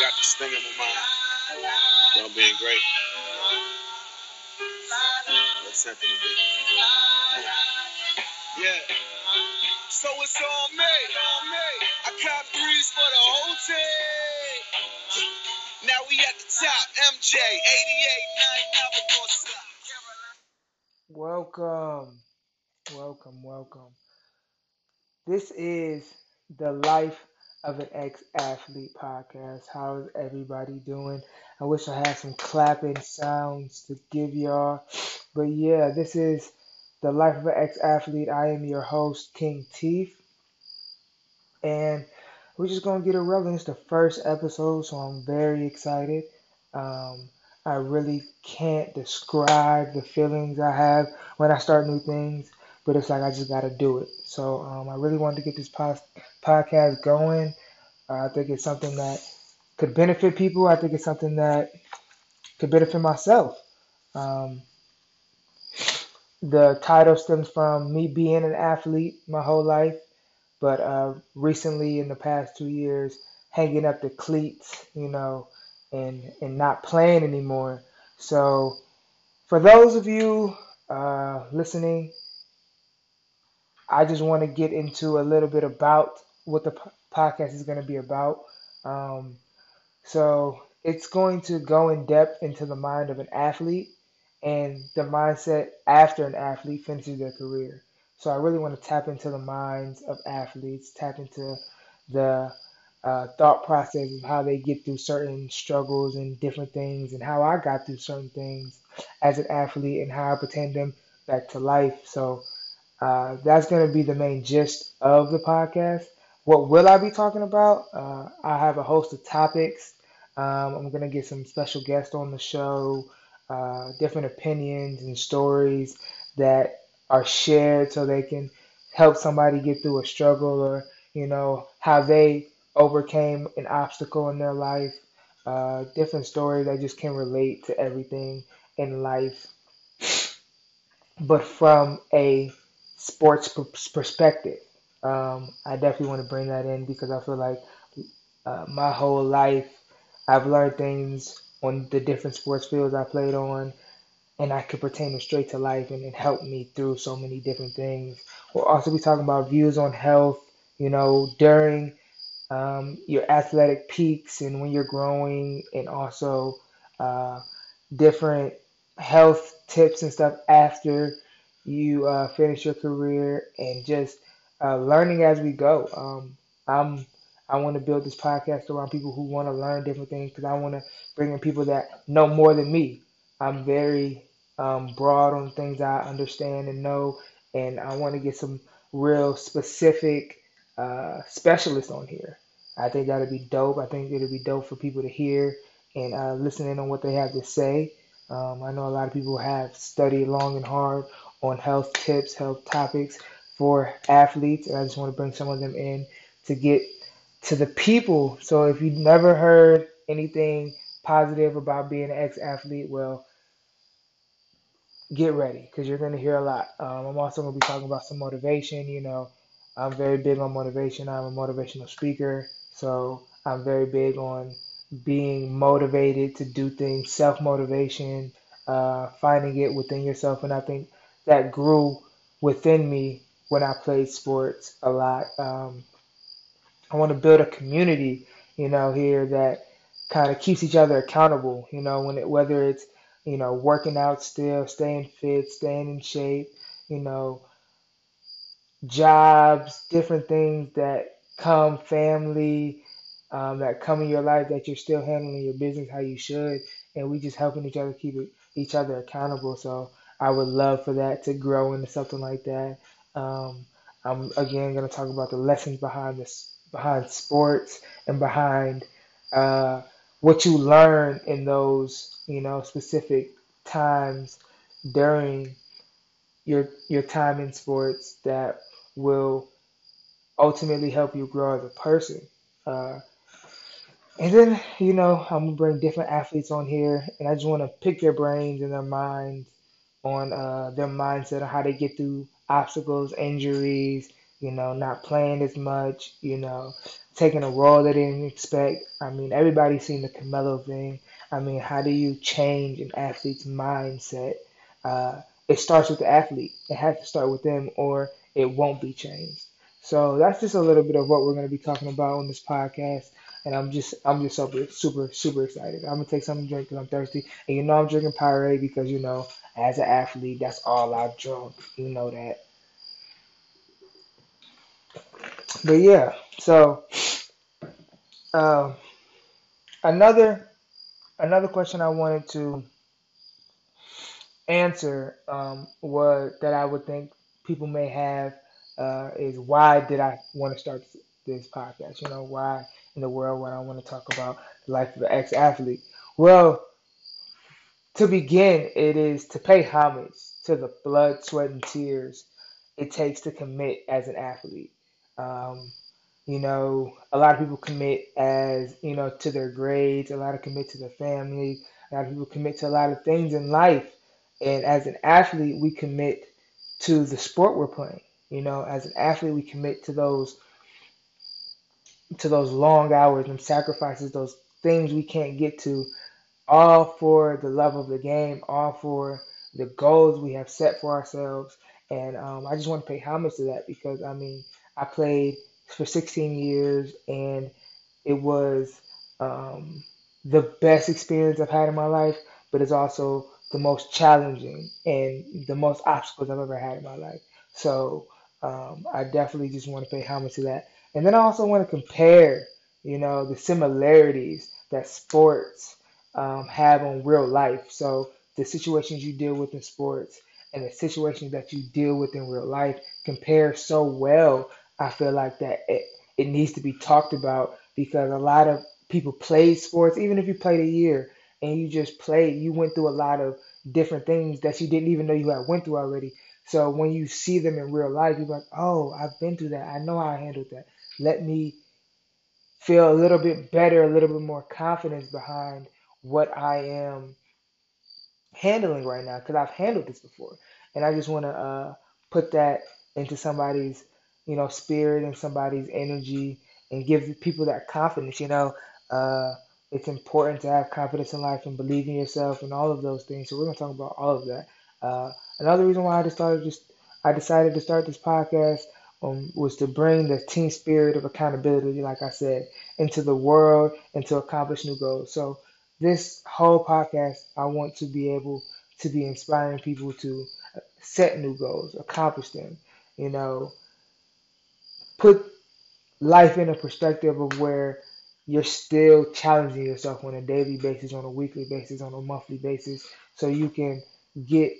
got this thing in my mind. Y'all being great. That's happening today. Yeah. So it's on me. I cop threes for the whole team. Now we at the top. MJ 88.9. Welcome. This is the Life of an Ex-Athlete podcast. How is everybody doing? I wish I had some clapping sounds to give y'all. But yeah, this is the Life of an Ex-Athlete. I am your host, King Teeth. And we're just going to get it rolling. It's the first episode, so I'm very excited. I really can't describe the feelings I have when I start new things, but it's like I just got to do it. So I really wanted to get this podcast going. I think it's something that could benefit people. I think it's something that could benefit myself. The title stems from me being an athlete my whole life, but recently in the past 2 years, hanging up the cleats, and not playing anymore. So for those of you listening, I just want to get into a little bit about what the podcast is going to be about. So it's going to go in depth into the mind of an athlete and the mindset after an athlete finishes their career. So I really want to tap into the minds of athletes, tap into the thought process of how they get through certain struggles and different things, and how I got through certain things as an athlete and how I pertain them back to life. So that's going to be the main gist of the podcast. What will I be talking about? I have a host of topics. I'm going to get some special guests on the show, different opinions and stories that are shared so they can help somebody get through a struggle, or, how they overcame an obstacle in their life. Different stories that just can relate to everything in life, but from a sports perspective. I definitely want to bring that in because I feel like my whole life I've learned things on the different sports fields I played on, and I could pertain them straight to life, and it helped me through so many different things. We'll also be talking about views on health, during your athletic peaks and when you're growing, and also different health tips and stuff after you finish your career, and just learning as we go. I want to build this podcast around people who want to learn different things, because I want to bring in people that know more than me. I'm very broad on things I understand and know, and I want to get some real specific specialists on here. I think that'll be dope. I think it'll be dope for people to hear and listen in on what they have to say. I know a lot of people have studied long and hard on health tips, health topics for athletes, and I just want to bring some of them in to get to the people. So if you've never heard anything positive about being an ex-athlete, well, get ready, because you're going to hear a lot. I'm also going to be talking about some motivation. I'm very big on motivation. I'm a motivational speaker, so I'm very big on being motivated to do things, self-motivation, finding it within yourself, and I think that grew within me when I played sports a lot. I want to build a community, here that kind of keeps each other accountable, whether it's, working out still, staying fit, staying in shape, jobs, different things that come, family, that come in your life, that you're still handling your business how you should, and we just helping each other keep each other accountable. So I would love for that to grow into something like that. I'm again going to talk about the lessons behind sports and behind what you learn in those, specific times during your time in sports that will ultimately help you grow as a person. And then, I'm going to bring different athletes on here, and I just want to pick their brains and their minds on their mindset of how they get through obstacles, injuries, you know, not playing as much, you know, taking a role they didn't expect. I mean, everybody's seen the Carmelo thing. I mean, how do you change an athlete's mindset? It starts with the athlete. It has to start with them or it won't be changed. So that's just a little bit of what we're going to be talking about on this podcast. And I'm just super excited. I'm going to take something to drink because I'm thirsty. And you know I'm drinking Powerade because, you know, as an athlete, that's all I've drunk. You know that. But, yeah. So, another question I wanted to answer was that I would think people may have is why did I want to start this podcast? You know, why in the world would I want to talk about the life of an ex-athlete? Well, to begin, it is to pay homage to the blood, sweat, and tears it takes to commit as an athlete. You know, a lot of people commit as, you know, to their grades. A lot of commit to their family. A lot of people commit to a lot of things in life. And as an athlete, we commit to the sport we're playing. You know, as an athlete, we commit to those long hours and sacrifices, those things we can't get to, all for the love of the game, all for the goals we have set for ourselves. And I just want to pay homage to that because, I mean, I played for 16 years and it was the best experience I've had in my life, but it's also the most challenging and the most obstacles I've ever had in my life. So I definitely just want to pay homage to that. And then I also want to compare, you know, the similarities that sports have on real life. So the situations you deal with in sports and the situations that you deal with in real life compare so well. I feel like that it needs to be talked about because a lot of people play sports, even if you played a year and you just played, you went through a lot of different things that you didn't even know you had went through already. So when you see them in real life, you're like, oh, I've been through that. I know how I handled that. Let me feel a little bit better, a little bit more confidence behind what I am handling right now because I've handled this before. And I just want to put that into somebody's, you know, spirit and somebody's energy and give people that confidence, you know. It's important to have confidence in life and believe in yourself and all of those things. So we're going to talk about all of that. Another reason why I decided to start this podcast was to bring the team spirit of accountability, like I said, into the world and to accomplish new goals. So this whole podcast, I want to be able to be inspiring people to set new goals, accomplish them, you know, put life in a perspective of where you're still challenging yourself on a daily basis, on a weekly basis, on a monthly basis, so you can get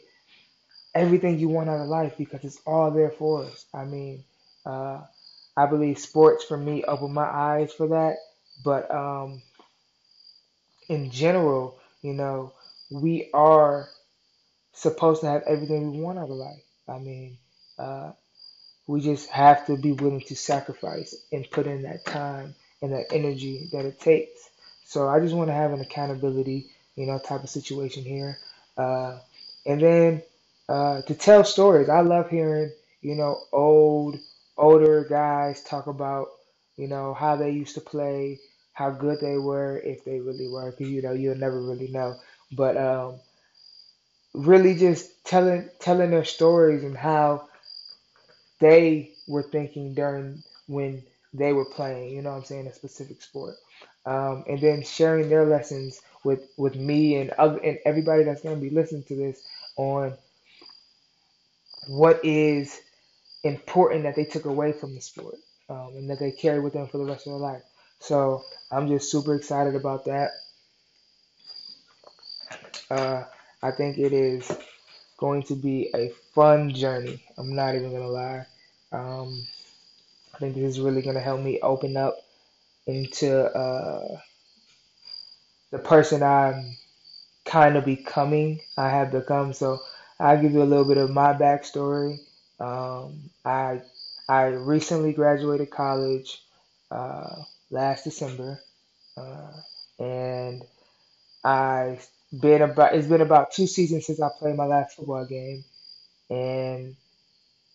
everything you want out of life because it's all there for us. I mean, I believe sports for me opened my eyes for that. But in general, you know, we are supposed to have everything we want out of life. I mean, we just have to be willing to sacrifice and put in that time and that energy that it takes. So I just want to have an accountability, you know, type of situation here. And then to tell stories. I love hearing, you know, older guys talk about, you know, how they used to play, how good they were, if they really were, because, you know, you'll never really know. But really just telling their stories and how they were thinking during when they were playing, you know what I'm saying, a specific sport. And then sharing their lessons with me and everybody that's going to be listening to this on what is important that they took away from the sport and that they carry with them for the rest of their life. So I'm just super excited about that. I think it is going to be a fun journey. I'm not even going to lie. I think this is really going to help me open up into the person I'm kind of becoming, I have become. So I'll give you a little bit of my backstory. I recently graduated college last December, and it's been about 2 seasons since I played my last football game, and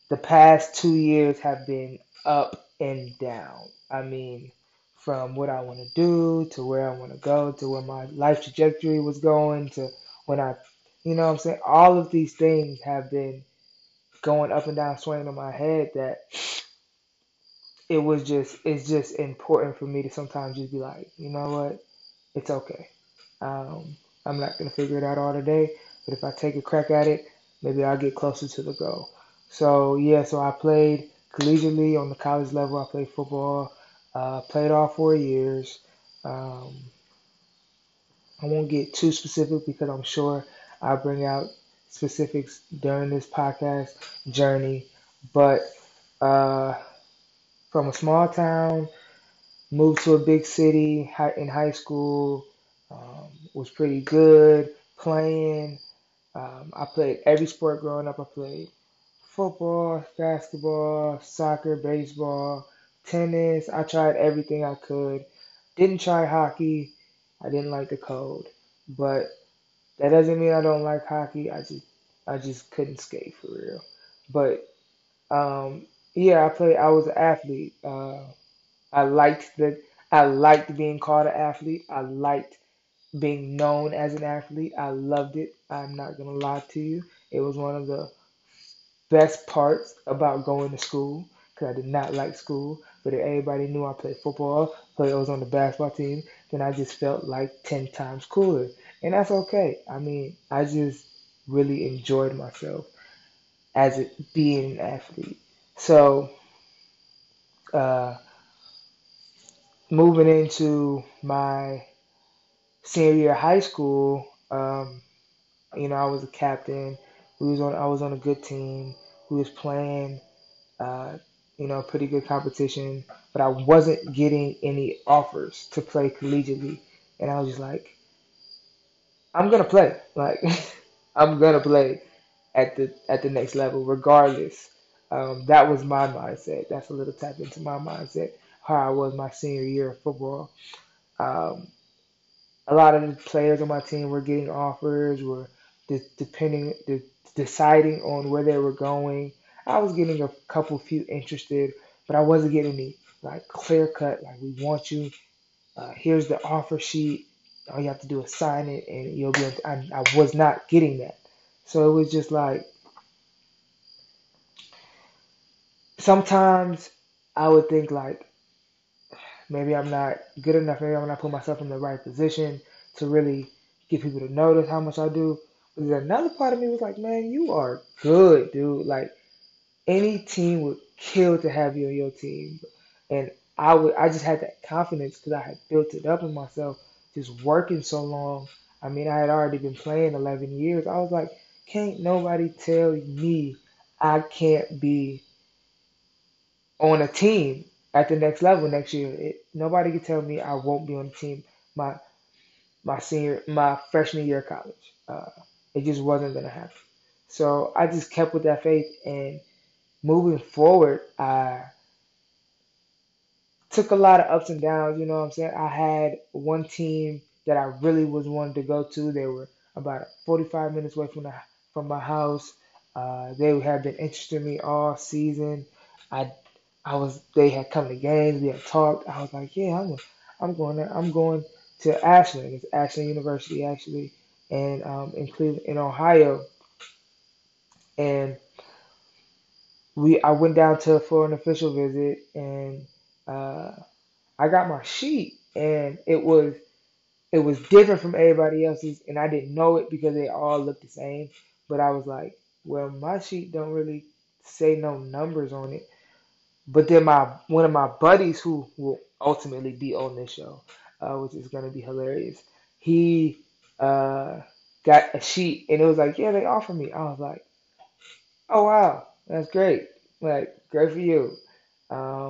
the past 2 years have been up and down. I mean, from what I want to do to where I want to go to where my life trajectory was going to when I, you know what I'm saying? All of these things have been going up and down, swinging in my head that it was just, it's just important for me to sometimes just be like, you know what? It's okay. I'm not going to figure it out all today, but if I take a crack at it, maybe I'll get closer to the goal. So, yeah, so I played collegiately on the college level. I played football, played all 4 years. I won't get too specific because I'm sure I'll bring out specifics during this podcast journey. But from a small town, moved to a big city in high school, was pretty good playing. I played every sport growing up. I played football, basketball, soccer, baseball, tennis. I tried everything I could. Didn't try hockey. I didn't like the cold. But that doesn't mean I don't like hockey. I just couldn't skate for real. But yeah, I was an athlete. I liked being called an athlete. I liked being known as an athlete. I loved it. I'm not gonna lie to you. It was one of the best parts about going to school because I did not like school. But if everybody knew I played football, so I was on the basketball team, then I just felt like 10 times cooler. And that's okay. I mean, I just really enjoyed myself as being an athlete. So, moving into my senior year of high school, you know, I was a captain. I was on a good team. We was playing, you know, pretty good competition. But I wasn't getting any offers to play collegiately. And I was just like, I'm going to play. Like, I'm going to play at the next level regardless. That was my mindset. That's a little tap into my mindset, how I was my senior year of football. A lot of the players on my team were getting offers, were deciding on where they were going. I was getting a few interested, but I wasn't getting any like clear cut. Like, we want you. Here's the offer sheet. All you have to do is sign it, and you'll be. I was not getting that, so it was just like sometimes I would think like maybe I'm not good enough. Maybe I'm not putting myself in the right position to really get people to notice how much I do. Another part of me was like, man, you are good, dude. Like, any team would kill to have you on your team. And I just had that confidence because I had built it up in myself just working so long. I mean, I had already been playing 11 years. I was like, can't nobody tell me I can't be on a team at the next level next year. Nobody can tell me I won't be on a team my freshman year of college. It just wasn't going to happen. So I just kept with that faith. And moving forward, I took a lot of ups and downs. You know what I'm saying? I had one team that I really was wanting to go to. They were about 45 minutes away from my house. They had been interested in me all season. They had come to games. We had talked. I was like, yeah, I'm going to Ashland. It's Ashland University, actually. And in Cleveland, in Ohio, and I went down for an official visit, and I got my sheet, and it was different from everybody else's, and I didn't know it because they all looked the same. But I was like, well, my sheet don't really say no numbers on it. But then one of my buddies who will ultimately be on this show, which is going to be hilarious, he got a sheet, and it was like, yeah, they offered me. I was like, oh wow, that's great, like, great for you. I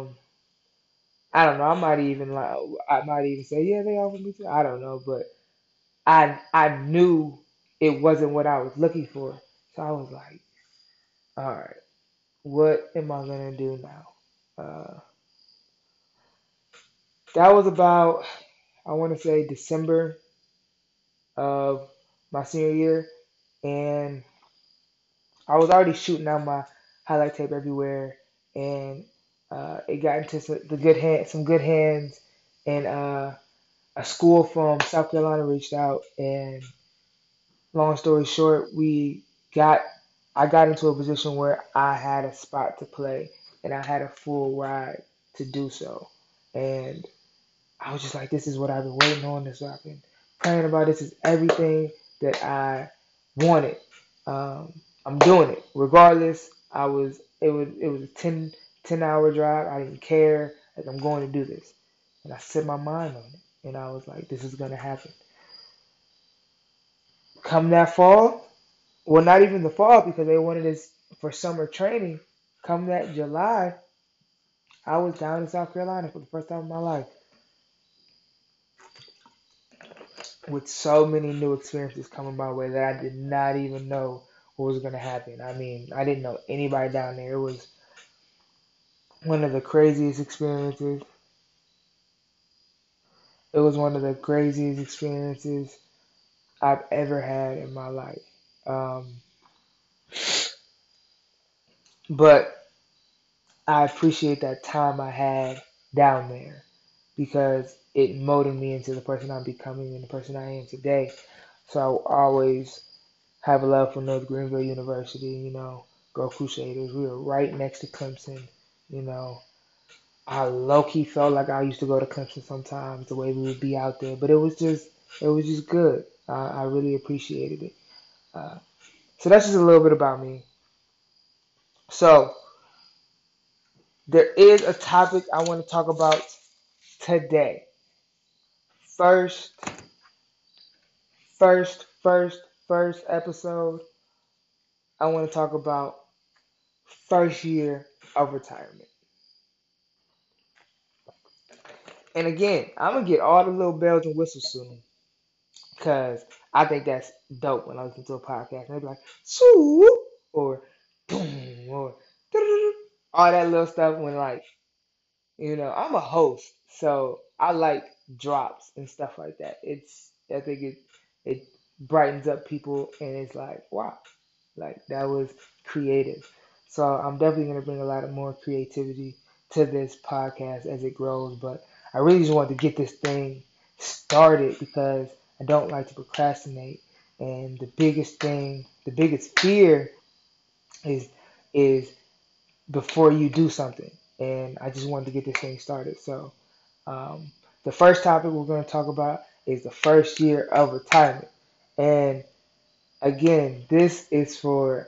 don't know, I might even say, yeah, they offered me too. I don't know, but I knew it wasn't what I was looking for, so I was like, all right, what am I gonna do now? That was about, I want to say, December of my senior year, and I was already shooting out my highlight tape everywhere, and it got into some good hands, and a school from South Carolina reached out, and long story short, I got into a position where I had a spot to play, and I had a full ride to do so, and I was just like, this is what I've been waiting on, this is what I've been praying about, this is everything that I wanted. I'm doing it. Regardless, it was a 10-hour drive. I didn't care. Like, I'm going to do this. And I set my mind on it. And I was like, this is going to happen. Come that fall, well, not even the fall, because they wanted us for summer training. Come that July, I was down in South Carolina for the first time in my life, with so many new experiences coming my way that I did not even know what was going to happen. I mean, I didn't know anybody down there. It was one of the craziest experiences. It was one of the craziest experiences I've ever had in my life. But I appreciate that time I had down there, because it molded me into the person I'm becoming and the person I am today. So I will always have a love for North Greenville University, go Crusaders. We were right next to Clemson, I low-key felt like I used to go to Clemson sometimes, the way we would be out there. But it was just good. I really appreciated it. So that's just a little bit about me. So there is a topic I want to talk about today. First episode, I want to talk about first year of retirement. And again, I'm going to get all the little bells and whistles soon, because I think that's dope when I listen to a podcast. And they'll be like, "Soo," or "Boom," or all that little stuff when, like, I'm a host, so I like drops and stuff like that. I think it brightens up people, and it's like, wow, like, that was creative. So I'm definitely going to bring a lot of more creativity to this podcast as it grows, but I really just wanted to get this thing started, because I don't like to procrastinate, and the biggest fear is before you do something, and I just wanted to get this thing started. So the first topic we're going to talk about is the first year of retirement. And again, this is for,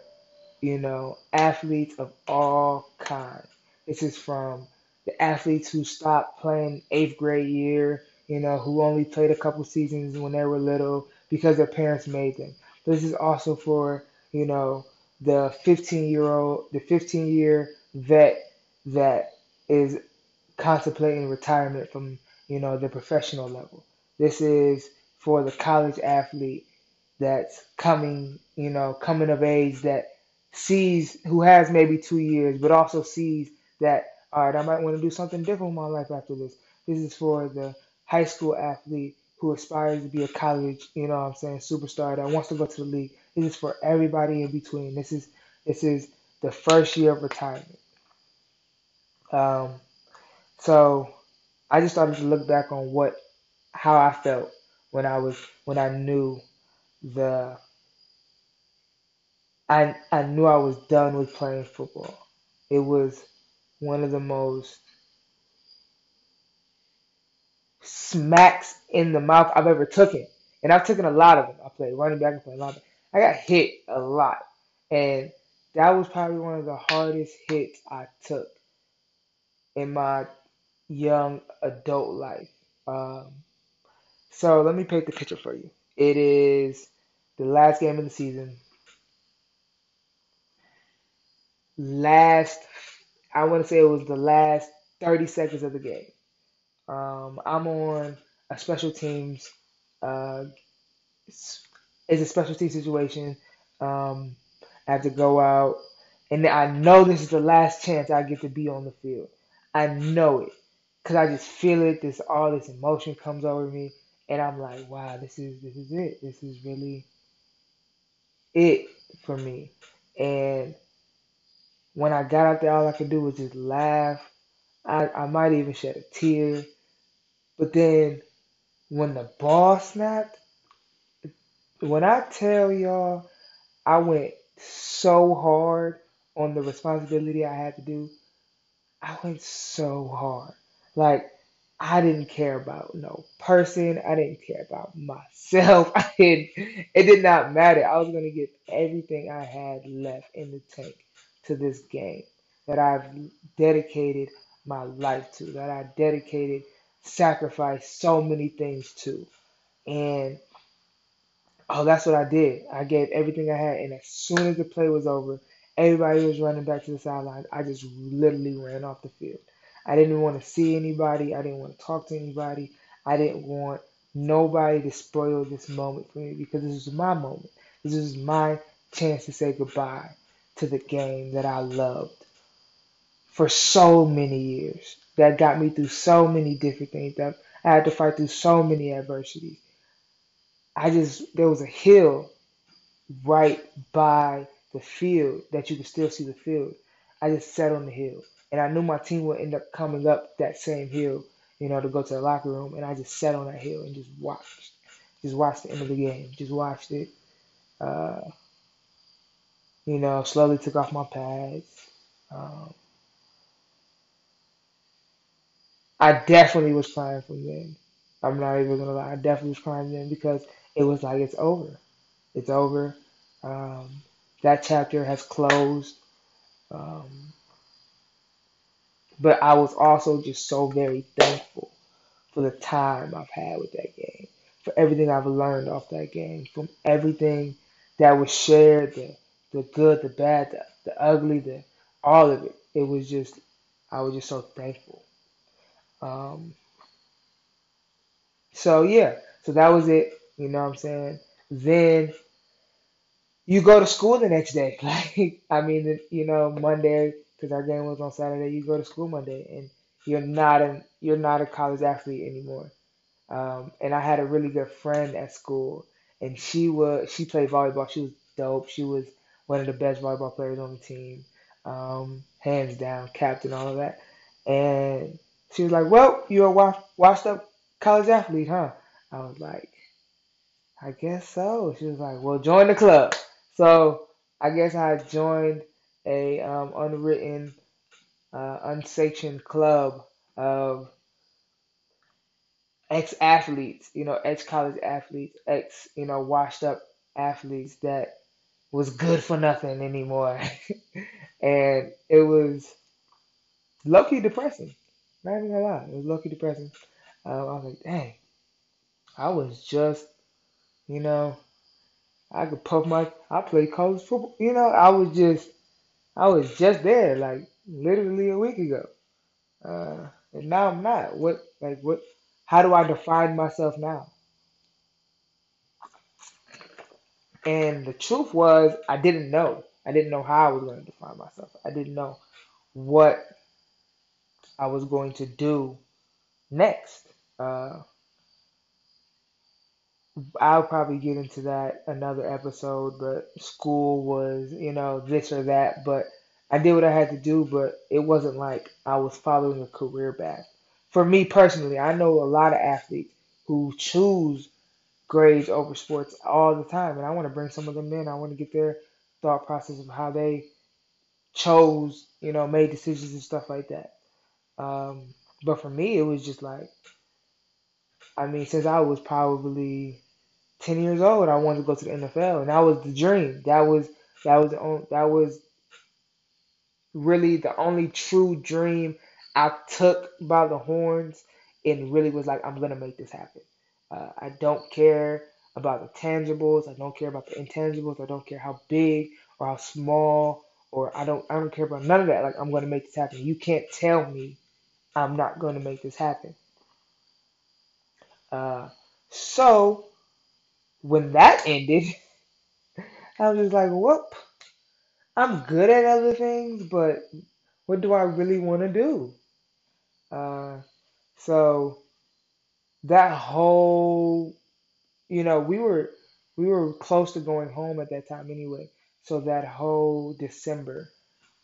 athletes of all kinds. This is from the athletes who stopped playing 8th grade year, who only played a couple seasons when they were little because their parents made them. This is also for, the 15-year vet that is contemplating retirement from, the professional level. This is for the college athlete that's coming of age, that who has maybe 2 years, but also sees that, all right, I might want to do something different in my life after this. This is for the high school athlete who aspires to be a college, superstar, that wants to go to the league. This is for everybody in between. This is the first year of retirement. So I just started to look back on how I felt when I knew I was done with playing football. It was one of the most smacks in the mouth I've ever taken. And I've taken a lot of them. I played running back and played linebacker. I got hit a lot. And that was probably one of the hardest hits I took in my young adult life. So let me paint the picture for you. It is the last game of the season. I want to say it was the last 30 seconds of the game. I'm on a special teams. It's a special team situation. I have to go out. And I know this is the last chance I get to be on the field. I know it, because I just feel it. All this emotion comes over me. And I'm like, wow, this is it. This is really it for me. And when I got out there, all I could do was just laugh. I might even shed a tear. But then when the ball snapped, when I tell y'all, I went so hard on the responsibility I had to do. I went so hard. Like, I didn't care about no person. I didn't care about myself. It did not matter. I was going to give everything I had left in the tank to this game that I've dedicated my life to, that I dedicated, sacrificed so many things to. And, oh, that's what I did. I gave everything I had. And as soon as the play was over, everybody was running back to the sideline. I just literally ran off the field. I didn't want to see anybody. I didn't want to talk to anybody. I didn't want nobody to spoil this moment for me, because this was my moment. This was my chance to say goodbye to the game that I loved for so many years, that got me through so many different things, that I had to fight through so many adversities. There was a hill right by the field that you could still see the field. I just sat on the hill. And I knew my team would end up coming up that same hill, to go to the locker room. And I just sat on that hill and just watched. Just watched the end of the game. Just watched it. Slowly took off my pads. I definitely was crying from then. I'm not even going to lie. I definitely was crying then, because it was like, it's over. It's over. That chapter has closed. But I was also just so very thankful for the time I've had with that game, for everything I've learned off that game, from everything that was shared, the good, the bad, the ugly, all of it. It was just, I was just so thankful. So that was it. You know what I'm saying? Then you go to school the next day. Monday, because our game was on Saturday, you go to school Monday, and you're not a college athlete anymore. And I had a really good friend at school, and she played volleyball. She was dope. She was one of the best volleyball players on the team, hands down, captain, all of that. And she was like, "Well, you're a washed-up college athlete, huh?" I was like, "I guess so." She was like, "Well, join the club." So I guess I joined a unwritten, unsanctioned club of ex-athletes, ex-college athletes, ex, washed-up athletes that was good for nothing anymore. And it was low-key depressing. Not even gonna lie. It was low-key depressing. I was like, dang, I was just, I could I played college football. I was just there, like, literally a week ago. And now I'm not. How do I define myself now? And the truth was, I didn't know. I didn't know how I was going to define myself. I didn't know what I was going to do next. I'll probably get into that another episode, but school was, this or that, but I did what I had to do, but it wasn't like I was following a career path. For me personally, I know a lot of athletes who choose grades over sports all the time, and I want to bring some of them in. I want to get their thought process of how they chose, made decisions and stuff like that. But for me, it was just like, since I was probably 10 years old, I wanted to go to the NFL, and that was the dream. That was really the only true dream I took by the horns and really was like, I'm gonna make this happen. I don't care about the tangibles. I don't care about the intangibles. I don't care how big or how small, or I don't care about none of that. Like, I'm gonna make this happen. You can't tell me I'm not gonna make this happen. So when that ended, I was just like, whoop, I'm good at other things, but what do I really want to do? So that whole, we were close to going home at that time anyway. So that whole December,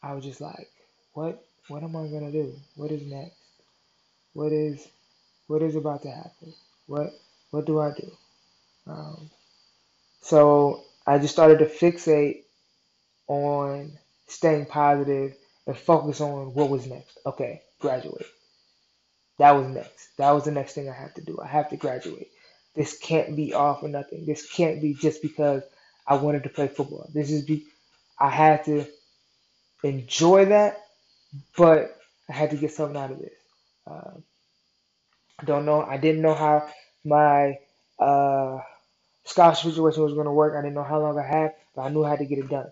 I was just like, what am I gonna do? What is next? What is about to happen? What do I do? So I just started to fixate on staying positive and focus on what was next. Okay, graduate. That was next. That was the next thing I have to do. I have to graduate. This can't be all for nothing. This can't be just because I wanted to play football. I had to enjoy that, but I had to get something out of this. I didn't know how my scholarship situation was going to work. I didn't know how long I had, but I knew I had to get it done.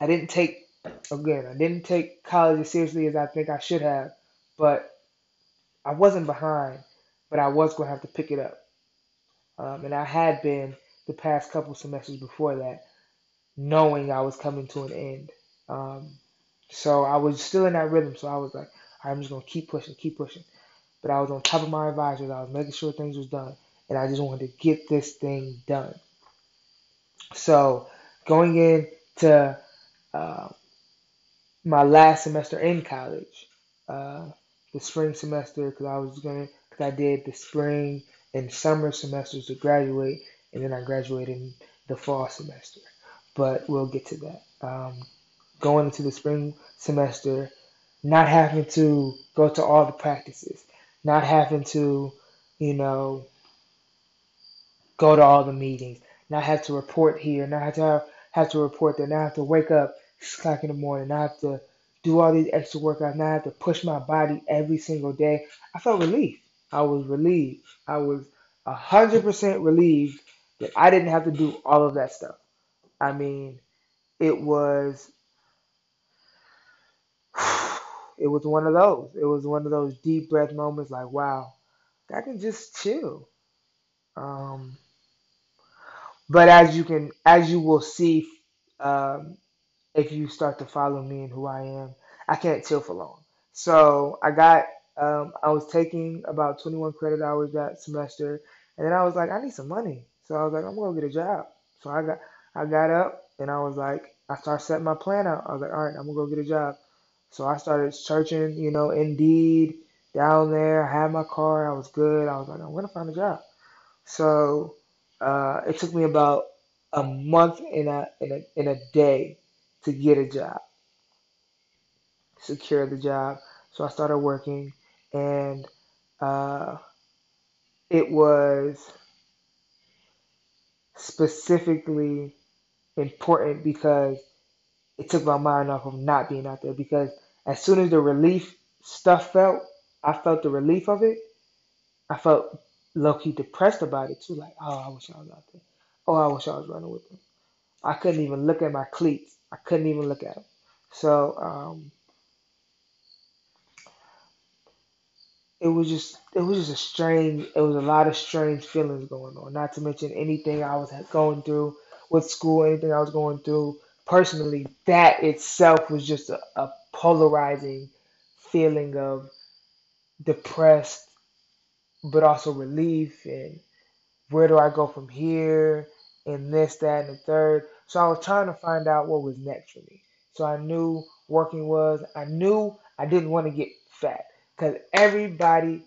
I didn't take college as seriously as I think I should have, but I wasn't behind, but I was going to have to pick it up. And I had been the past couple semesters before that, knowing I was coming to an end. So I was still in that rhythm. So I was like, I'm just going to keep pushing. But I was on top of my advisors. I was making sure things was done. And I just wanted to get this thing done. So going into my last semester in college, the spring semester, because I did the spring and summer semesters to graduate, and then I graduated in the fall semester. But we'll get to that. Going into the spring semester, not having to go to all the practices, not having to, go to all the meetings, not have to report here, not have to report there, not have to wake up 6 o'clock in the morning, not have to do all these extra workouts, not have to push my body every single day. I felt relief. I was relieved. I was 100% relieved that I didn't have to do all of that stuff. I mean, it was one of those. It was one of those deep breath moments like, wow, I can just chill. But as you will see, if you start to follow me and who I am, I can't chill for long. So I was taking about 21 credit hours that semester, and then I was like, I need some money. So I was like, I'm going to get a job. So I got up, and I was like, I started setting my plan out. I was like, all right, I'm going to go get a job. So I started searching, Indeed, down there. I had my car. I was good. I was like, I'm going to find a job. So it took me about a month and a day to get a job, secure the job. So I started working, and it was specifically important because it took my mind off of not being out there, because as soon as the relief stuff I felt the relief of it. I felt low-key depressed about it too. Like, oh, I wish I was out there. Oh, I wish I was running with them. I couldn't even look at my cleats. I couldn't even look at them. So it was a lot of strange feelings going on. Not to mention anything I was going through with school, anything I was going through personally. That itself was just a polarizing feeling of depressed, but also relief, and where do I go from here, and this, that, and the third. So I was trying to find out what was next for me. So I knew I knew I didn't want to get fat, because everybody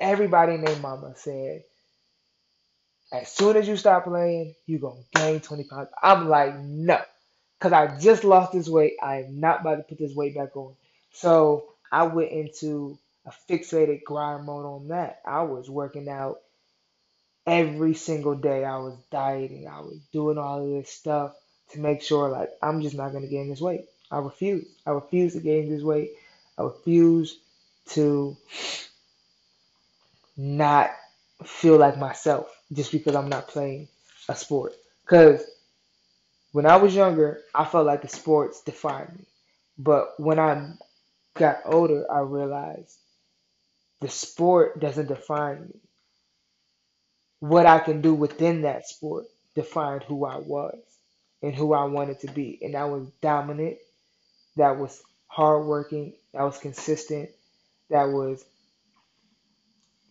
and their mama said, as soon as you stop playing, you're going to gain 20 pounds. I'm like, no, because I just lost this weight. I am not about to put this weight back on. So I went into a fixated grind mode on that. I was working out every single day. I was dieting. I was doing all of this stuff to make sure, like, I'm just not going to gain this weight. I refuse. I refuse to gain this weight. I refuse to not feel like myself just because I'm not playing a sport. Because when I was younger, I felt like the sports defined me. But when I got older, I realized the sport doesn't define me. What I can do within that sport defined who I was and who I wanted to be. And that was dominant. That was hardworking. That was consistent. That was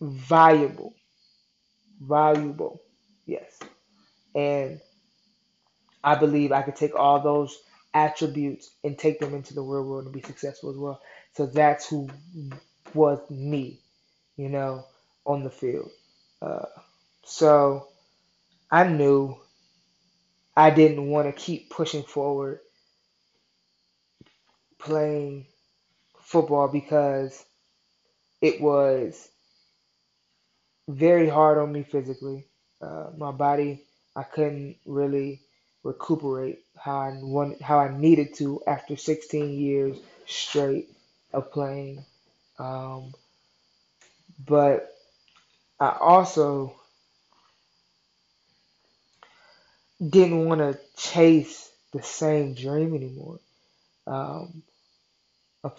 valuable. Yes. And I believe I could take all those attributes and take them into the real world and be successful as well. So that's who was me, you know, on the field. So I knew I didn't want to keep pushing forward playing football because it was very hard on me physically. My body, I couldn't really recuperate how I needed to after 16 years straight of playing. But I also didn't want to chase the same dream anymore. A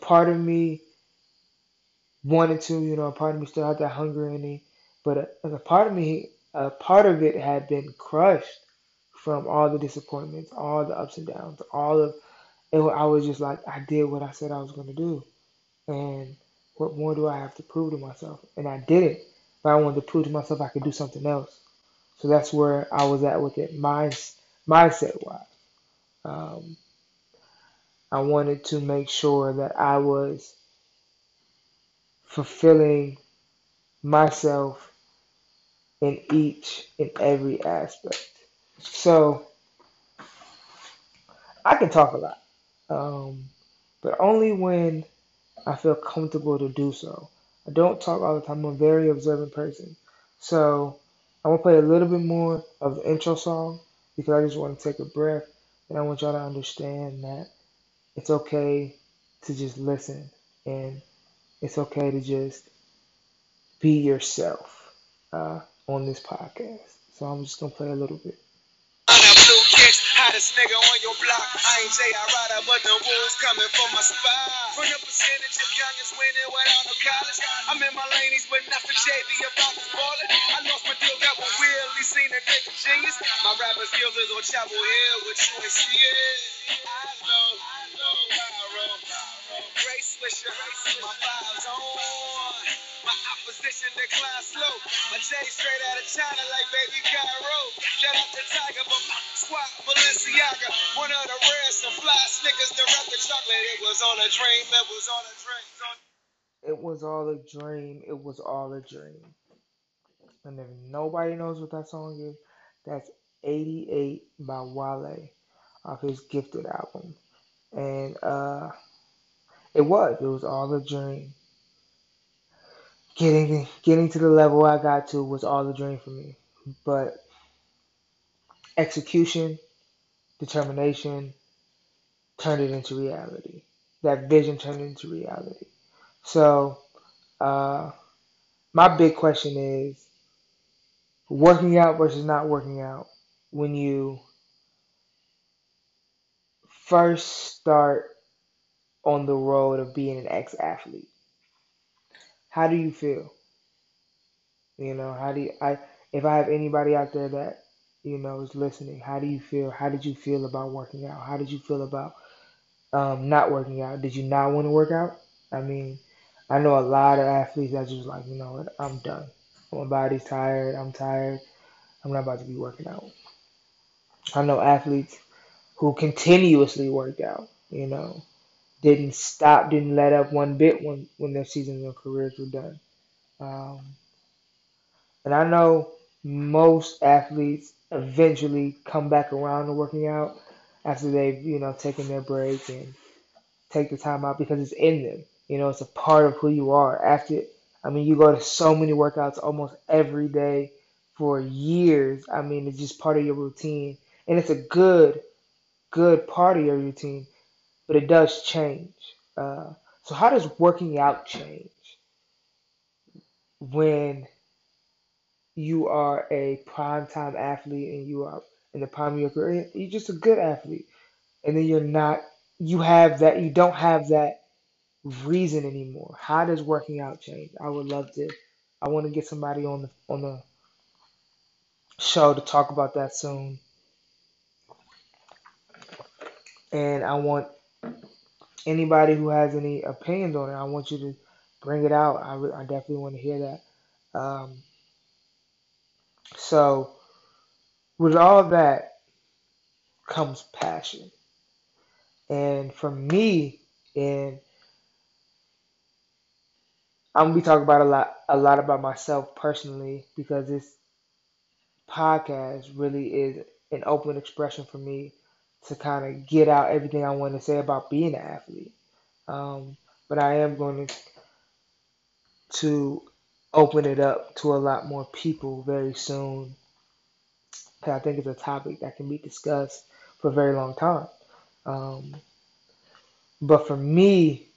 part of me wanted to, you know, a part of me still had that hunger in me, but a part of it had been crushed from all the disappointments, all the ups and downs, and I was just like, I did what I said I was going to do. And what more do I have to prove to myself? And I did it, but I wanted to prove to myself I could do something else. So that's where I was at with it, mindset-wise. I wanted to make sure that I was fulfilling myself in each and every aspect. So I can talk a lot, but only when I feel comfortable to do so. I don't talk all the time. I'm a very observant person. So I'm going to play a little bit more of the intro song because I just want to take a breath, and I want y'all to understand that it's okay to just listen, and it's okay to just be yourself on this podcast. So I'm just going to play a little bit. Hottest nigga on your block. I ain't J.I. Ryder, but the wolves coming for my spot. Bring a percentage of youngins winning without no college. I'm in my laneys, but not for JV about this ballin'. I lost my deal, got one really seen a nigga genius. My rapping skills is on Chapel Hill, which you ain't see it. I know, Pyro. Ray Swisher, my vibes on. My opposition decline slow. My J straight out of China like baby Cairo. Shout out to Tiger, but my squad Balenciaga. One of the rarest and fly Snickers, the record chocolate. It was all a dream, it was all a dream. It was all a dream, it was all a dream. And if nobody knows what that song is, that's 88 by Wale off his Gifted album. And it was all a dream. Getting to the level I got to was all a dream for me, but execution, determination turned it into reality. That vision turned it into reality. So my big question is working out versus not working out. When you first start on the road of being an ex-athlete, how do you feel? You know, if I have anybody out there that, you know, is listening, how do you feel? How did you feel about working out? How did you feel about not working out? Did you not want to work out? I mean, I know a lot of athletes that just like, you know what, I'm done. My body's tired. I'm tired. I'm not about to be working out. I know athletes who continuously work out, you know, didn't stop, didn't let up one bit when their seasons and careers were done. And I know most athletes eventually come back around to working out after they've, you know, taken their break and take the time out because it's in them. You know, it's a part of who you are. You go to so many workouts almost every day for years. I mean, it's just part of your routine. And it's a good part of your routine. But it does change. So how does working out change when you are a primetime athlete and you are in the prime of your career? You're just a good athlete. And then you don't have that reason anymore. How does working out change? I want to get somebody on the show to talk about that soon. And I want anybody who has any opinions on it, I want you to bring it out. I definitely want to hear that. So with all of that, comes passion. And for me, and I'm gonna be talking about a lot about myself personally, because this podcast really is an open expression for me to kind of get out everything I want to say about being an athlete. But I am going to open it up to a lot more people very soon, because I think it's a topic that can be discussed for a very long time. But for me,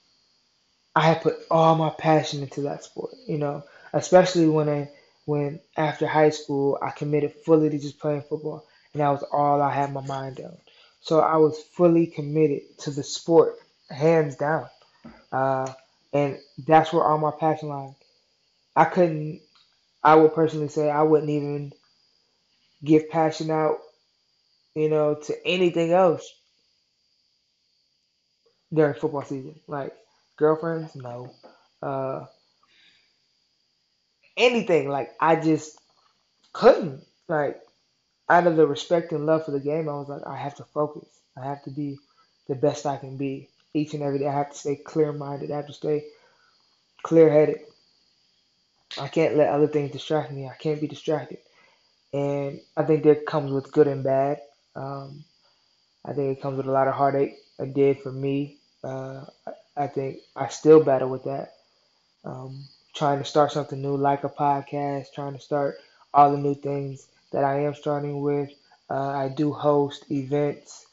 I had put all my passion into that sport, you know, especially when after high school, I committed fully to just playing football, and that was all I had my mind on. So I was fully committed to the sport, hands down. And that's where all my passion lies. I would personally say I wouldn't even give passion out, you know, to anything else during football season. Like girlfriends, no. Anything. Like I just couldn't. Like out of the respect and love for the game, I was like, I have to focus. I have to be the best I can be each and every day. I have to stay clear-minded. I have to stay clear-headed. I can't let other things distract me. I can't be distracted. And I think that comes with good and bad. I think it comes with a lot of heartache. It did for me. I think I still battle with that. Trying to start something new, like a podcast, trying to start all the new things that I am starting with. I do host events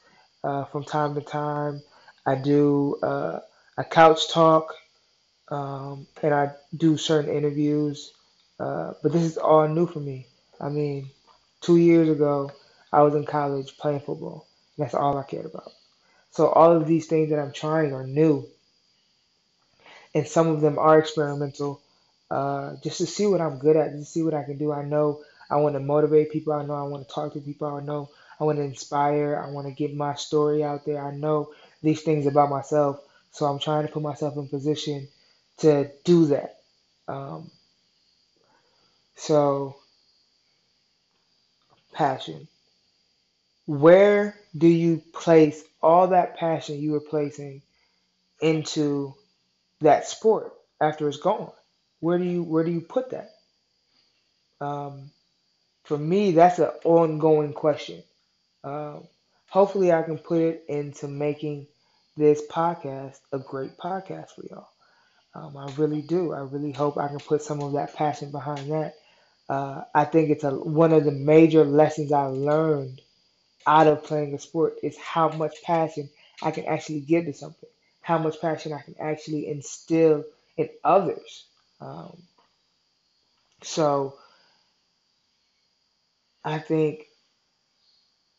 from time to time. I do a couch talk, and I do certain interviews, but this is all new for me. I mean, 2 years ago, I was in college playing football. And that's all I cared about. So all of these things that I'm trying are new, and some of them are experimental, just to see what I'm good at, to see what I can do. I know I want to motivate people. I know I want to talk to people. I know I want to inspire. I want to get my story out there. I know these things about myself, so I'm trying to put myself in position to do that. So, passion. Where do you place all that passion you were placing into that sport after it's gone? Where do you put that? For me, that's an ongoing question. Hopefully I can put it into making this podcast a great podcast for y'all. I really do. I really hope I can put some of that passion behind that. I think it's one of the major lessons I learned out of playing a sport is how much passion I can actually give to something, how much passion I can actually instill in others. So I think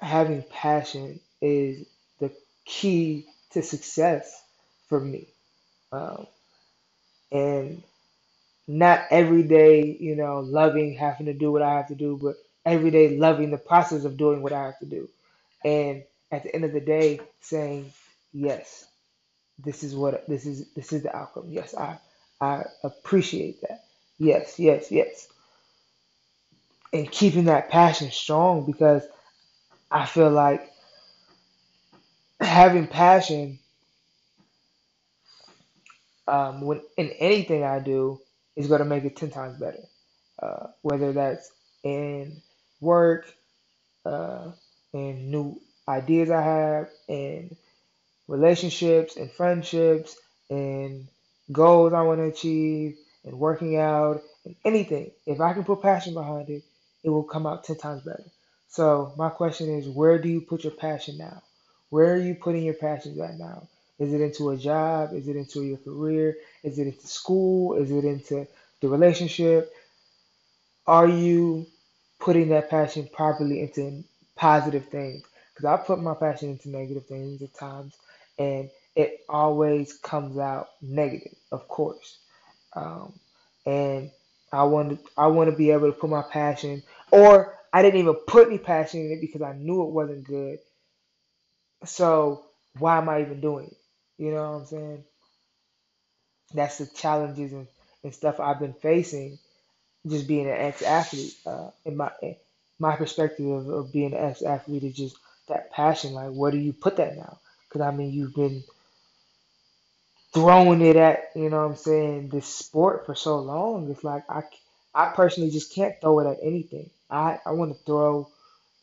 having passion is the key to success for me. And not every day, you know, loving having to do what I have to do, but every day loving the process of doing what I have to do. And at the end of the day, saying, yes, this is the outcome. Yes, I appreciate that. Yes, yes, yes. And keeping that passion strong, because I feel like having passion when in anything I do is going to make it 10 times better. Whether that's in work, in new ideas I have, in relationships, in friendships, in goals I want to achieve, in working out, in anything. If I can put passion behind it, it will come out 10 times better. So my question is, where do you put your passion now? Where are you putting your passions at now? Is it into a job? Is it into your career? Is it into school? Is it into the relationship? Are you putting that passion properly into positive things? Because I put my passion into negative things at times, and it always comes out negative, of course. And I want to be able to put my passion, or I didn't even put any passion in it because I knew it wasn't good. So why am I even doing it? You know what I'm saying? That's the challenges and stuff I've been facing just being an ex-athlete. In my perspective of being an ex-athlete is just that passion, like, where do you put that now? Because, I mean, you've been throwing it at, you know what I'm saying, this sport for so long. It's like I personally just can't throw it at anything. I want to throw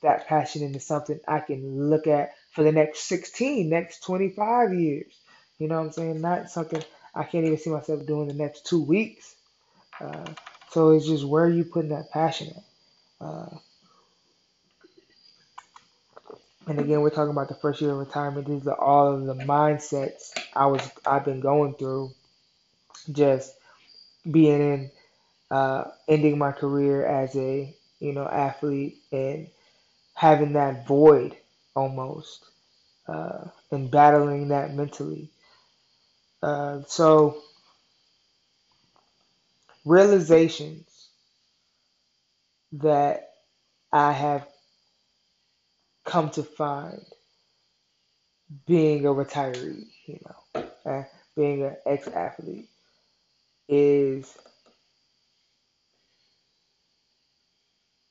that passion into something I can look at for the next 16, next 25 years. You know what I'm saying? Not something I can't even see myself doing the next 2 weeks. So it's just, where are you putting that passion at? And again, we're talking about the first year of retirement. These are all of the mindsets I've been going through, just being in, ending my career as a, athlete, and having that void almost, and battling that mentally. So realizations that I have come to find being a retiree, being an ex-athlete, is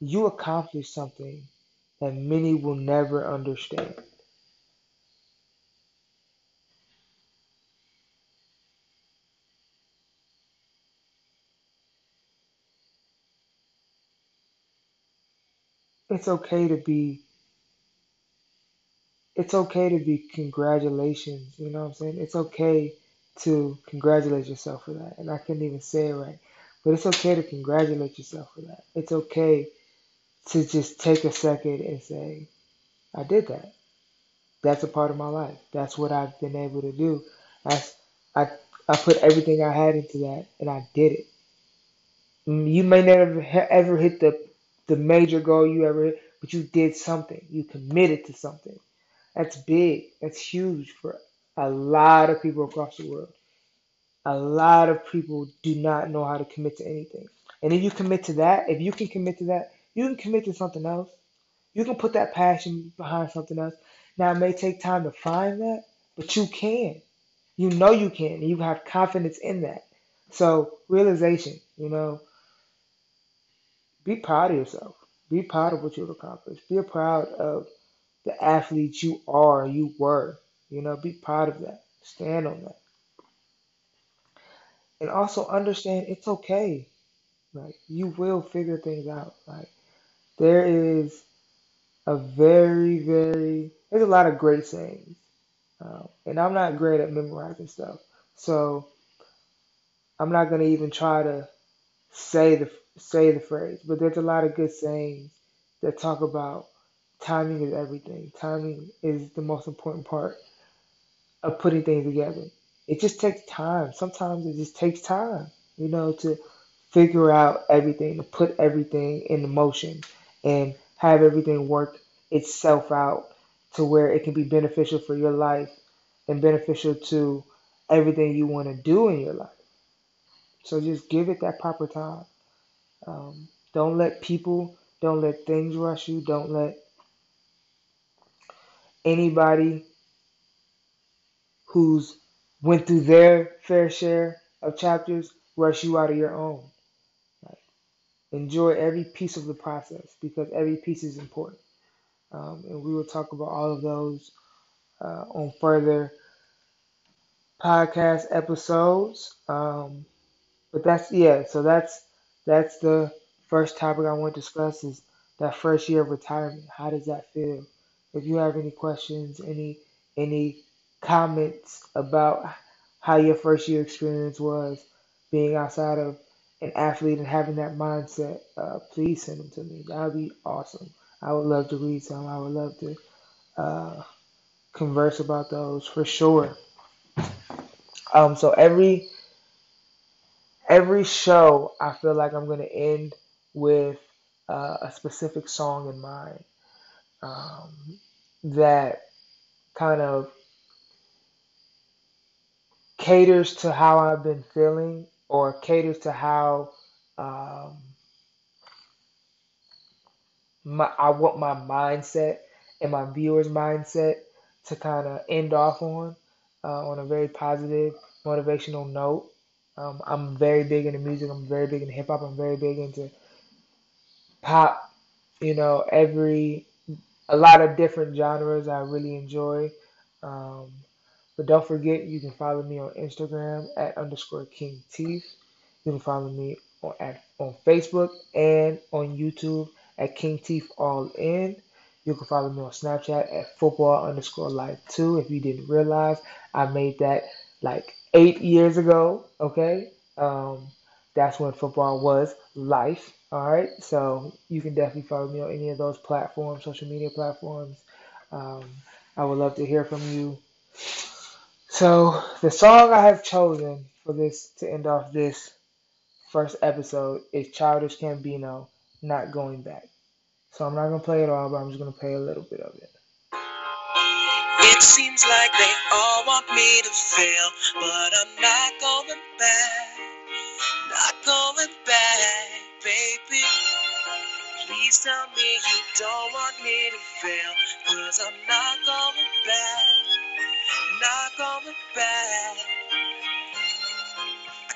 you accomplish something that many will never understand. It's okay to be congratulations, you know what I'm saying? It's okay to congratulate yourself for that. And I couldn't even say it right. But it's okay to congratulate yourself for that. It's okay to just take a second and say, I did that. That's a part of my life. That's what I've been able to do. I put everything I had into that, and I did it. You may never ever hit the major goal you ever hit, but you did something. You committed to something. That's big. That's huge for a lot of people across the world. A lot of people do not know how to commit to anything. And if you commit to that, if you can commit to that, you can commit to something else. You can put that passion behind something else. Now, it may take time to find that, but you can. You know you can. And you have confidence in that. So, realization, be proud of yourself. Be proud of what you've accomplished. Be proud of the athlete you are, you were. Be proud of that. Stand on that. And also understand it's okay. Like, you will figure things out. Like, there's a lot of great sayings. And I'm not great at memorizing stuff. So I'm not going to even try to say the phrase, but there's a lot of good sayings that talk about timing is everything. Timing is the most important part of putting things together. It just takes time. Sometimes it just takes time, to figure out everything, to put everything into motion and have everything work itself out to where it can be beneficial for your life and beneficial to everything you want to do in your life. So just give it that proper time. Don't let people, don't let things rush you. Don't let anybody who's went through their fair share of chapters rush you out of your own. Like, enjoy every piece of the process, because every piece is important. And we will talk about all of those on further podcast episodes. That's the first topic I want to discuss, is that first year of retirement. How does that feel? If you have any questions, any comments about how your first year experience was being outside of an athlete and having that mindset, please send them to me. That would be awesome. I would love to read some. I would love to converse about those for sure. So every show, I feel like I'm going to end with a specific song in mind that kind of caters to how I've been feeling, or caters to how I want my mindset and my viewers' mindset to kind of end off on a very positive, motivational note. I'm very big into music. I'm very big into hip hop. I'm very big into pop. Every a lot of different genres I really enjoy. But don't forget, you can follow me on Instagram at _King Teeth. You can follow me on Facebook and on YouTube at King Teeth All In. You can follow me on Snapchat at football_life2. If you didn't realize, I made that like 8 years ago. Okay, that's when football was life. All right, so you can definitely follow me on any of those platforms, social media platforms. I would love to hear from you. So the song I have chosen for this to end off this first episode is Childish Gambino, Not Going Back. So I'm not going to play it all, but I'm just going to play a little bit of it. It seems like they all want me to fail, but I'm not going back, not going back, baby. Please tell me you don't want me to fail, because I'm not going back, not going back.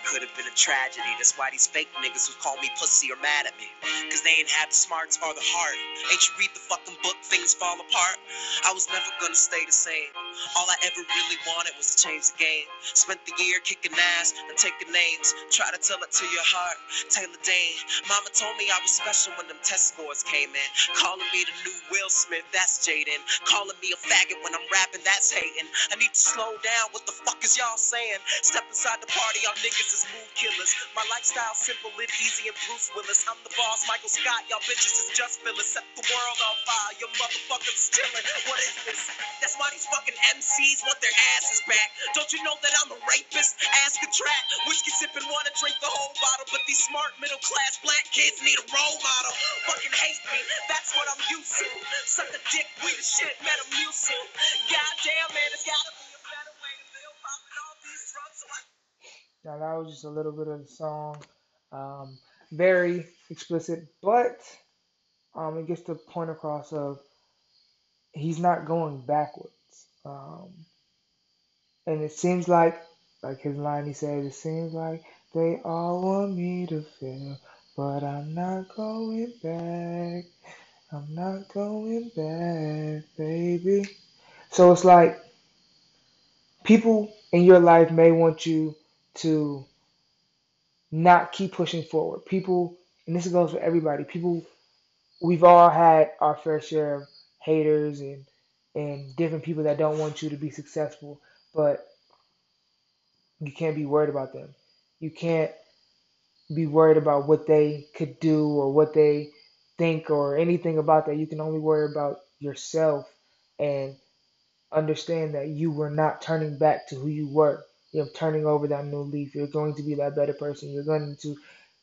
Could have been a tragedy, that's why these fake niggas would call me pussy or mad at me, cause they ain't had the smarts or the heart. Ain't you read the fucking book, things fall apart? I was never gonna stay the same. All I ever really wanted was to change the game. Spent the year kicking ass and taking names. Try to tell it to your heart, Taylor Dane. Mama told me I was special when them test scores came in. Calling me the new Will Smith, that's Jaden. Calling me a faggot when I'm rapping, that's hating. I need to slow down, what the fuck is y'all saying? Step inside the party, y'all niggas is mood killers. My lifestyle simple, live easy, and Bruce Willis. I'm the boss, Michael Scott. Y'all bitches is just fillers. Set the world on fire. Your motherfuckers chillin'. What is this? That's why these fucking MCs want their asses back. Don't you know that I'm a rapist? Ask a trap. Whiskey sippin', wanna drink the whole bottle, but these smart middle class black kids need a role model. Fucking hate me. That's what I'm used to. Suck a dick, weed the shit, Metamucil. Goddamn, man, it's gotta be a better way to feel poppin' all these drugs. So now, that was just a little bit of the song. Very explicit, but it gets the point across of he's not going backwards. And it seems like his line he says, it seems like they all want me to fail, but I'm not going back. I'm not going back, baby. So it's like people in your life may want you to not keep pushing forward. People, and this goes for everybody, people, we've all had our fair share of haters and different people that don't want you to be successful, but you can't be worried about them. You can't be worried about what they could do or what they think or anything about that. You can only worry about yourself and understand that you were not turning back to who you were. You're turning over that new leaf. You're going to be that better person. You're going to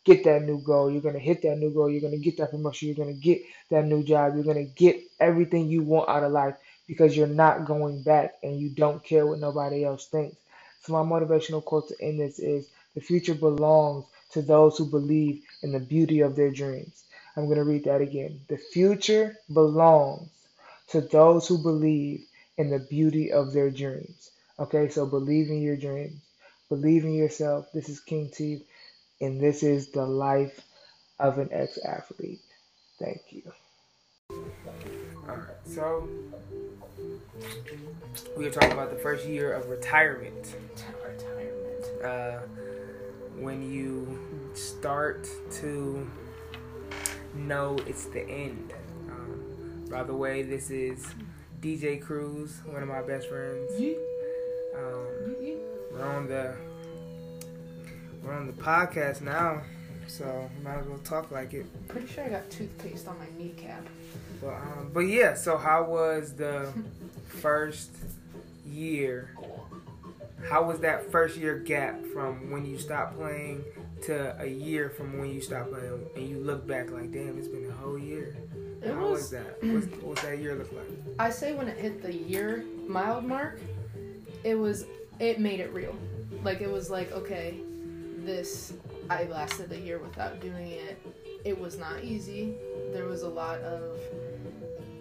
get that new goal. You're going to hit that new goal. You're going to get that promotion. You're going to get that new job. You're going to get everything you want out of life because you're not going back and you don't care what nobody else thinks. So my motivational quote to end this is, the future belongs to those who believe in the beauty of their dreams. I'm going to read that again. The future belongs to those who believe in the beauty of their dreams. Okay, so believe in your dreams. Believe in yourself. This is King Teeth, and this is the life of an ex-athlete. Thank you. All right, so we were talking about the first year of retirement. When you start to know it's the end. By the way, this is DJ Cruz, one of my best friends. Yeah. We're on the podcast now, so might as well talk like it. Pretty sure I got toothpaste on my kneecap. But yeah, so how was the first year? How was that first year gap from when you stopped playing to a year from when you stopped playing, and you look back like, damn, it's been a whole year. How was that? What's that year look like? I say when it hit the year mark. It made it real. Like, it was like, okay, I lasted a year without doing it. It was not easy. There was a lot of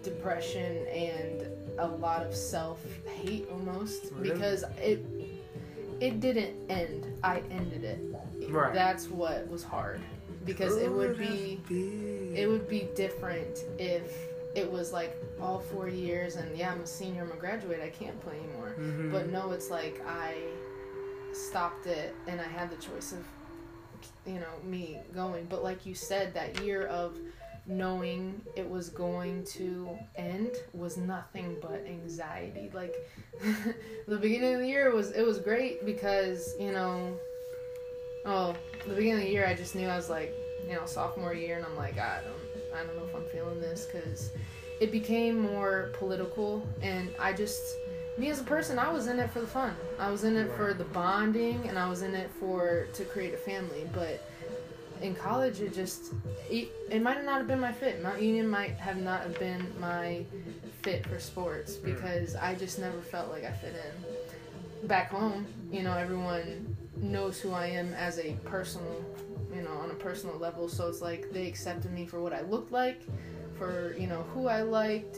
depression and a lot of self-hate almost. Really? Because it didn't end. I ended it. Right. That's what was hard. Because it would be different if it was like all 4 years and yeah, I'm a senior, I'm a graduate, I can't play anymore. Mm-hmm. But no, it's like I stopped it and I had the choice of, you know, me going. But like you said, that year of knowing it was going to end was nothing but anxiety. Like the beginning of the year was great because, you know, the beginning of the year I just knew I was like, you know, sophomore year, and I'm like, I don't know if I'm feeling this, because it became more political, and me as a person, I was in it for the fun. I was in it for the bonding, and I was in it to create a family. But in college, it might not have been my fit. Mount Union might have not have been my fit for sports, because I just never felt like I fit in. Back home, you know, everyone knows who I am as a personal, you know, on a personal level, so it's like they accepted me for what I looked like, for, you know, who I liked,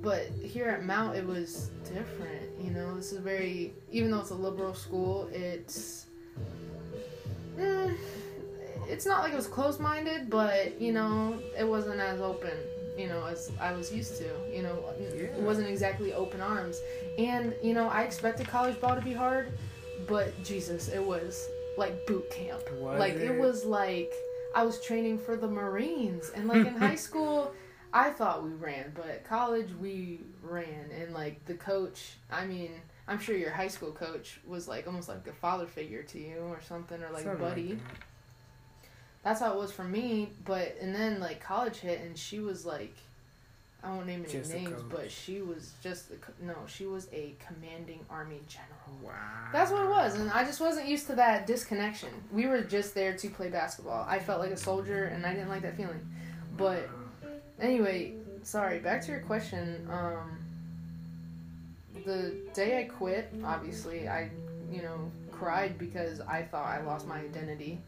but here at Mount, it was different, you know. This is very, even though it's a liberal school, it's not like it was closed-minded, but, you know, it wasn't as open, you know, as I was used to, you know. Yeah. It wasn't exactly open arms. And, you know, I expected college ball to be hard, but, Jesus, it was, like, boot camp. It was, like, I was training for the Marines, and, like, in high school, I thought we ran, but at college we ran, and like the coach, I mean, I'm sure your high school coach was like almost like a father figure to you or something, or like something buddy. Like that. That's how it was for me, and then like college hit, and she was like, I won't name any names, but she was she was a commanding Army general. Wow. That's what it was, and I just wasn't used to that disconnection. We were just there to play basketball. I felt like a soldier, and I didn't like that feeling, but. Anyway, sorry, back to your question. The day I quit, obviously, I, you know, cried because I thought I lost my identity.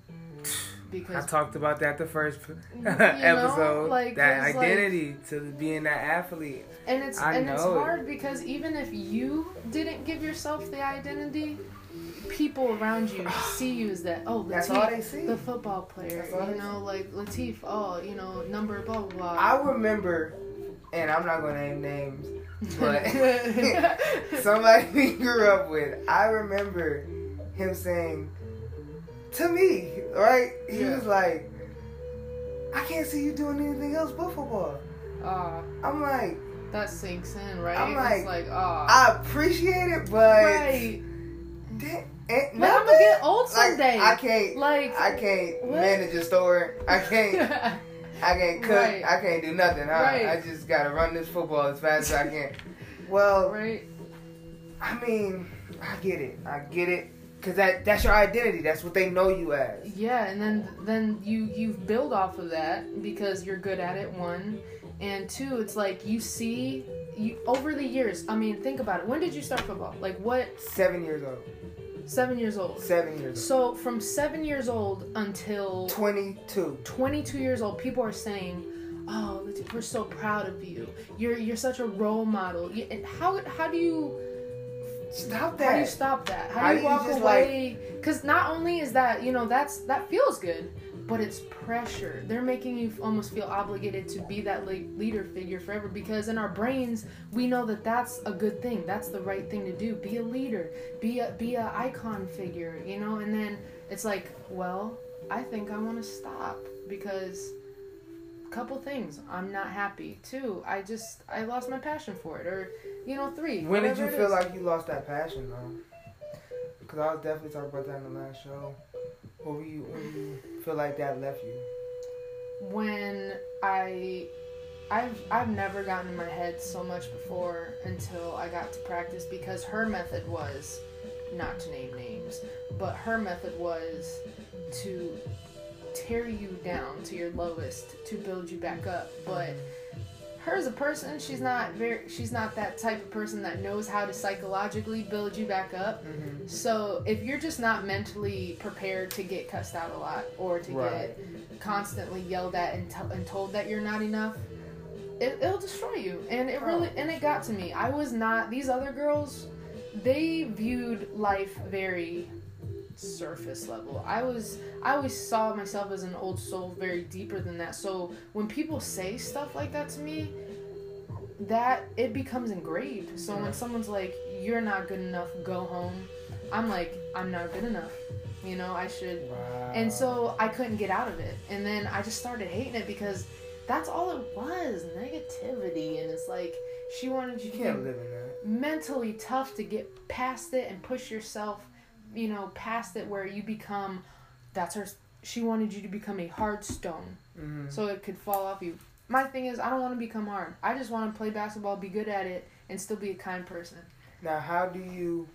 Because I talked about that the first episode. Like, that identity, like, to being that athlete. And it's hard because even if you didn't give yourself the identity, people around you see you as that. Oh, that's all they see. The football player, you know, like Latif. Oh, you know, number blah blah blah. I remember, and I'm not gonna name names, but somebody we grew up with. I remember him saying to me, right? He was like, "I can't see you doing anything else but football." I'm like, that sinks in, right? I'm like, I appreciate it, but. Right. But I'm gonna get old someday. Like, I can't manage a store. I can't cook. Right. I can't do nothing. Right. I just gotta run this football as fast as I can. Well, right. I mean, I get it, because that's your identity. That's what they know you as. Yeah, and then you build off of that because you're good at it. One, and two, it's like you see. You, over the years, I mean, think about it. When did you start football? Like what? 7 years old. 7 years old. 7 years old. So from 7 years old until 22. 22 years old, people are saying, "Oh, we're so proud of you. You're such a role model." And how do you stop that? How do you stop that? How do you walk away? Because not only is that, you know, that feels good. But it's pressure. They're making you almost feel obligated to be that leader figure forever, because in our brains we know that that's a good thing. That's the right thing to do. Be a leader. Be a icon figure, you know? And then it's like, well, I think I want to stop because a couple things. I'm not happy. Two, I lost my passion for it. Or, you know, three. When did you feel like you lost that passion, though? Because I was definitely talking about that in the last show. What were you... feel like that left you? When I've never gotten in my head so much before until I got to practice, because her method was, not to name names, but her method was to tear you down to your lowest to build you back up. But her as a person, she's not that type of person that knows how to psychologically build you back up. Mm-hmm. So if you're just not mentally prepared to get cussed out a lot, or to get constantly yelled at and told that you're not enough, it'll destroy you. And it got to me. I was not. These other girls, they viewed life very surface level. I always saw myself as an old soul, very deeper than that. So when people say stuff like that to me, that it becomes engraved. So when someone's like, "You're not good enough, go home," I'm like, "I'm not good enough. You know, I should." Wow. And so I couldn't get out of it. And then I just started hating it because that's all it was, negativity. And it's like, she wanted you to be mentally tough to get past it and push yourself, you know, past it where you become, that's her, she wanted you to become a hard stone. Mm-hmm. So it could fall off you. My thing is, I don't want to become hard. I just want to play basketball, be good at it, and still be a kind person. Now, how do you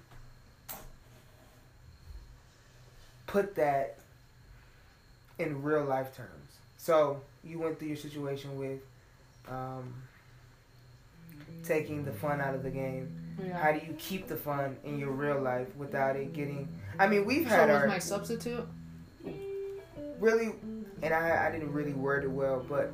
put that in real life terms? So you went through your situation with taking the fun out of the game. Yeah. How do you keep the fun in your real life without it getting... I mean, we've had our... So was my substitute? Really, and I didn't really word it well, but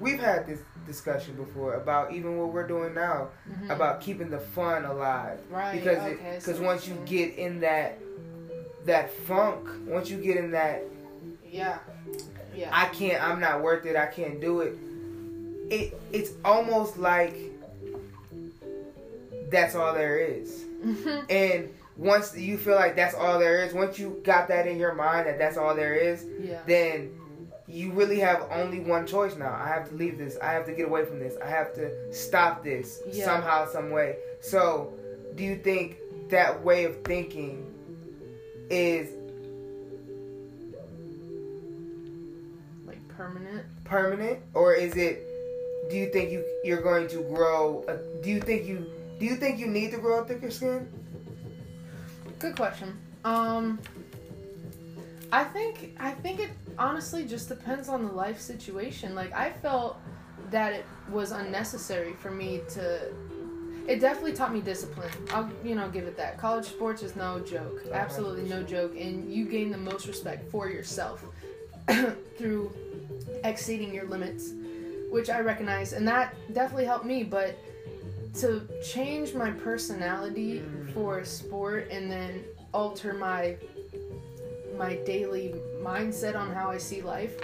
we've had this discussion before about even what we're doing now, mm-hmm. about keeping the fun alive. Right, because okay, so once you get in that funk, once you get in that... Yeah. I'm not worth it, I can't do it. It's almost like that's all there is. Mm-hmm. And once you feel like that's all there is, once you got that in your mind that that's all there is, then you really have only one choice now. I have to leave this. I have to get away from this. I have to stop this somehow, some way. So do you think that way of thinking is like permanent, or is it, do you think you're going to grow? Do you think you need to grow a thicker skin? Good question. I think it honestly just depends on the life situation. Like, I felt that it was unnecessary for me to. It definitely taught me discipline. I'll give it that. College sports is no joke. Absolutely no joke. And you gain the most respect for yourself through exceeding your limits, which I recognize, and that definitely helped me. But to change my personality for a sport and then alter my daily mindset on how I see life,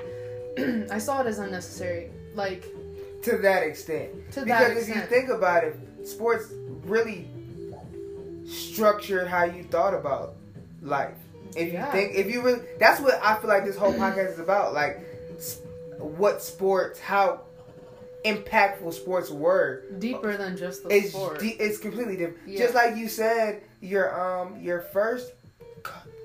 I saw it as unnecessary. Like, to that extent. Because if you think about it, sports really structured how you thought about life. If you really, that's what I feel like this whole podcast is about. Like, how impactful sports were, deeper than just the sport. It's completely different. Yeah. Just like you said, your first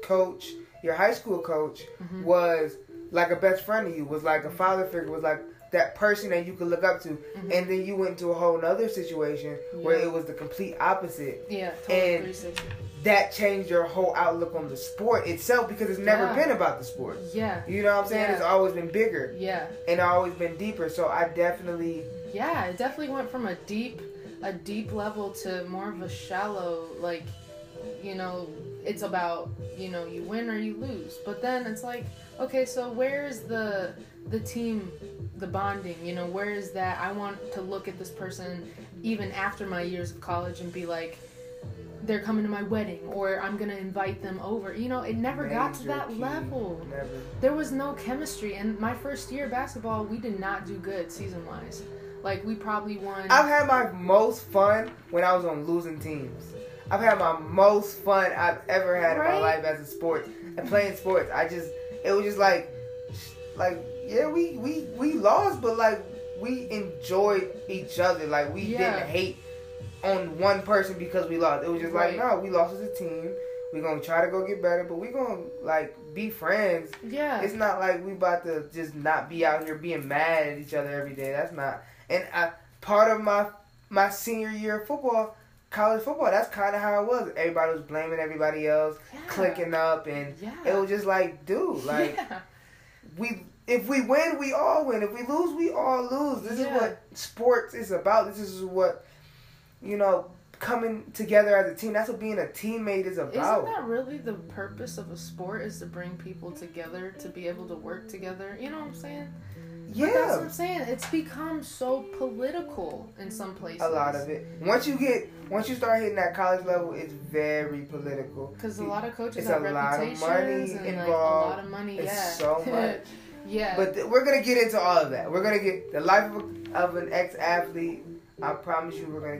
coach, your high school coach, mm-hmm. was like a best friend to you, was like a father figure, was like that person that you could look up to, mm-hmm. and then you went into a whole nother situation where it was the complete opposite. Yeah, totally. And that changed your whole outlook on the sport itself, because it's never been about the sport. Yeah. You know what I'm saying? Yeah. It's always been bigger. Yeah. And always been deeper. So I definitely... Yeah, it definitely went from a deep level to more of a shallow, like, it's about, you win or you lose. But then it's like, okay, so where is the team, the bonding? Where is that? I want to look at this person even after my years of college and be like, they're coming to my wedding, or I'm going to invite them over. It never got to that level. Never. There was no chemistry. And my first year of basketball, we did not do good season-wise. Like, we probably won. I've had my most fun when I was on losing teams. I've had my most fun I've ever had in my life as a sport. And playing sports, it was just like, yeah, we lost, but, like, we enjoyed each other. Like, we didn't hate on one person because we lost. It was just like, no, we lost as a team. We're going to try to go get better, but we're going to, like, be friends. Yeah. It's not like we about to just not be out here being mad at each other every day. That's not. And part of my senior year of football, college football, that's kind of how it was. Everybody was blaming everybody else, clicking up, and it was just like, dude, like, if we win, we all win. If we lose, we all lose. This is what sports is about. This is what... coming together as a team. That's what being a teammate is about. Isn't that really the purpose of a sport, is to bring people together, to be able to work together? You know what I'm saying? Yeah. But that's what I'm saying. It's become so political in some places. A lot of it. Once you start hitting that college level, it's very political. Because a lot of coaches have reputations. It's a lot of money involved. Like, a lot of money, it's so much. Yeah. But we're going to get into all of that. We're going to get the life of an ex-athlete. I promise you we're going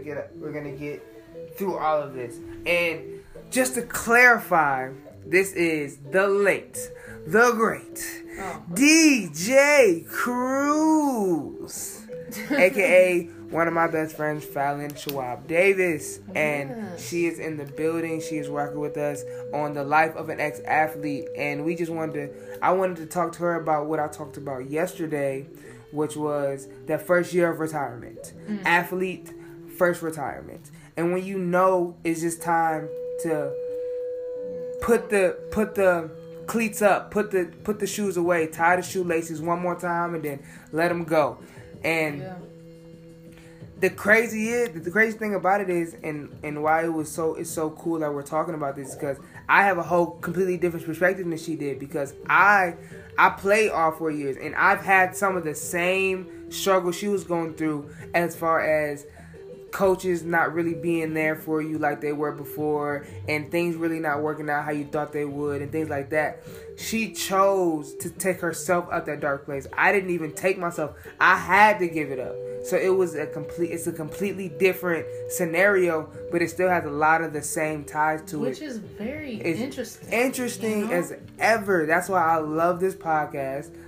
to get through all of this. And just to clarify, this is the late, the great, DJ Cruz, a.k.a. one of my best friends, Fallon Schwab Davis. And she is in the building. She is rocking with us on the life of an ex-athlete. And we just I wanted to talk to her about what I talked about yesterday, which was that first year of retirement. Athlete, first retirement. And when you know it's just time to put the cleats up, put the shoes away, tie the shoelaces one more time, and then let them go. And the crazy thing about it is, and why it's so cool that we're talking about this, because I have a whole completely different perspective than she did, because I played all 4 years, and I've had some of the same struggle she was going through, as far as coaches not really being there for you like they were before, and things really not working out how you thought they would, and things like that. She chose to take herself out that dark place. I didn't even take myself. I had to give it up. So it's a completely different scenario, but it still has a lot of the same ties to it. Which is very interesting. Interesting as ever. That's why I love this podcast.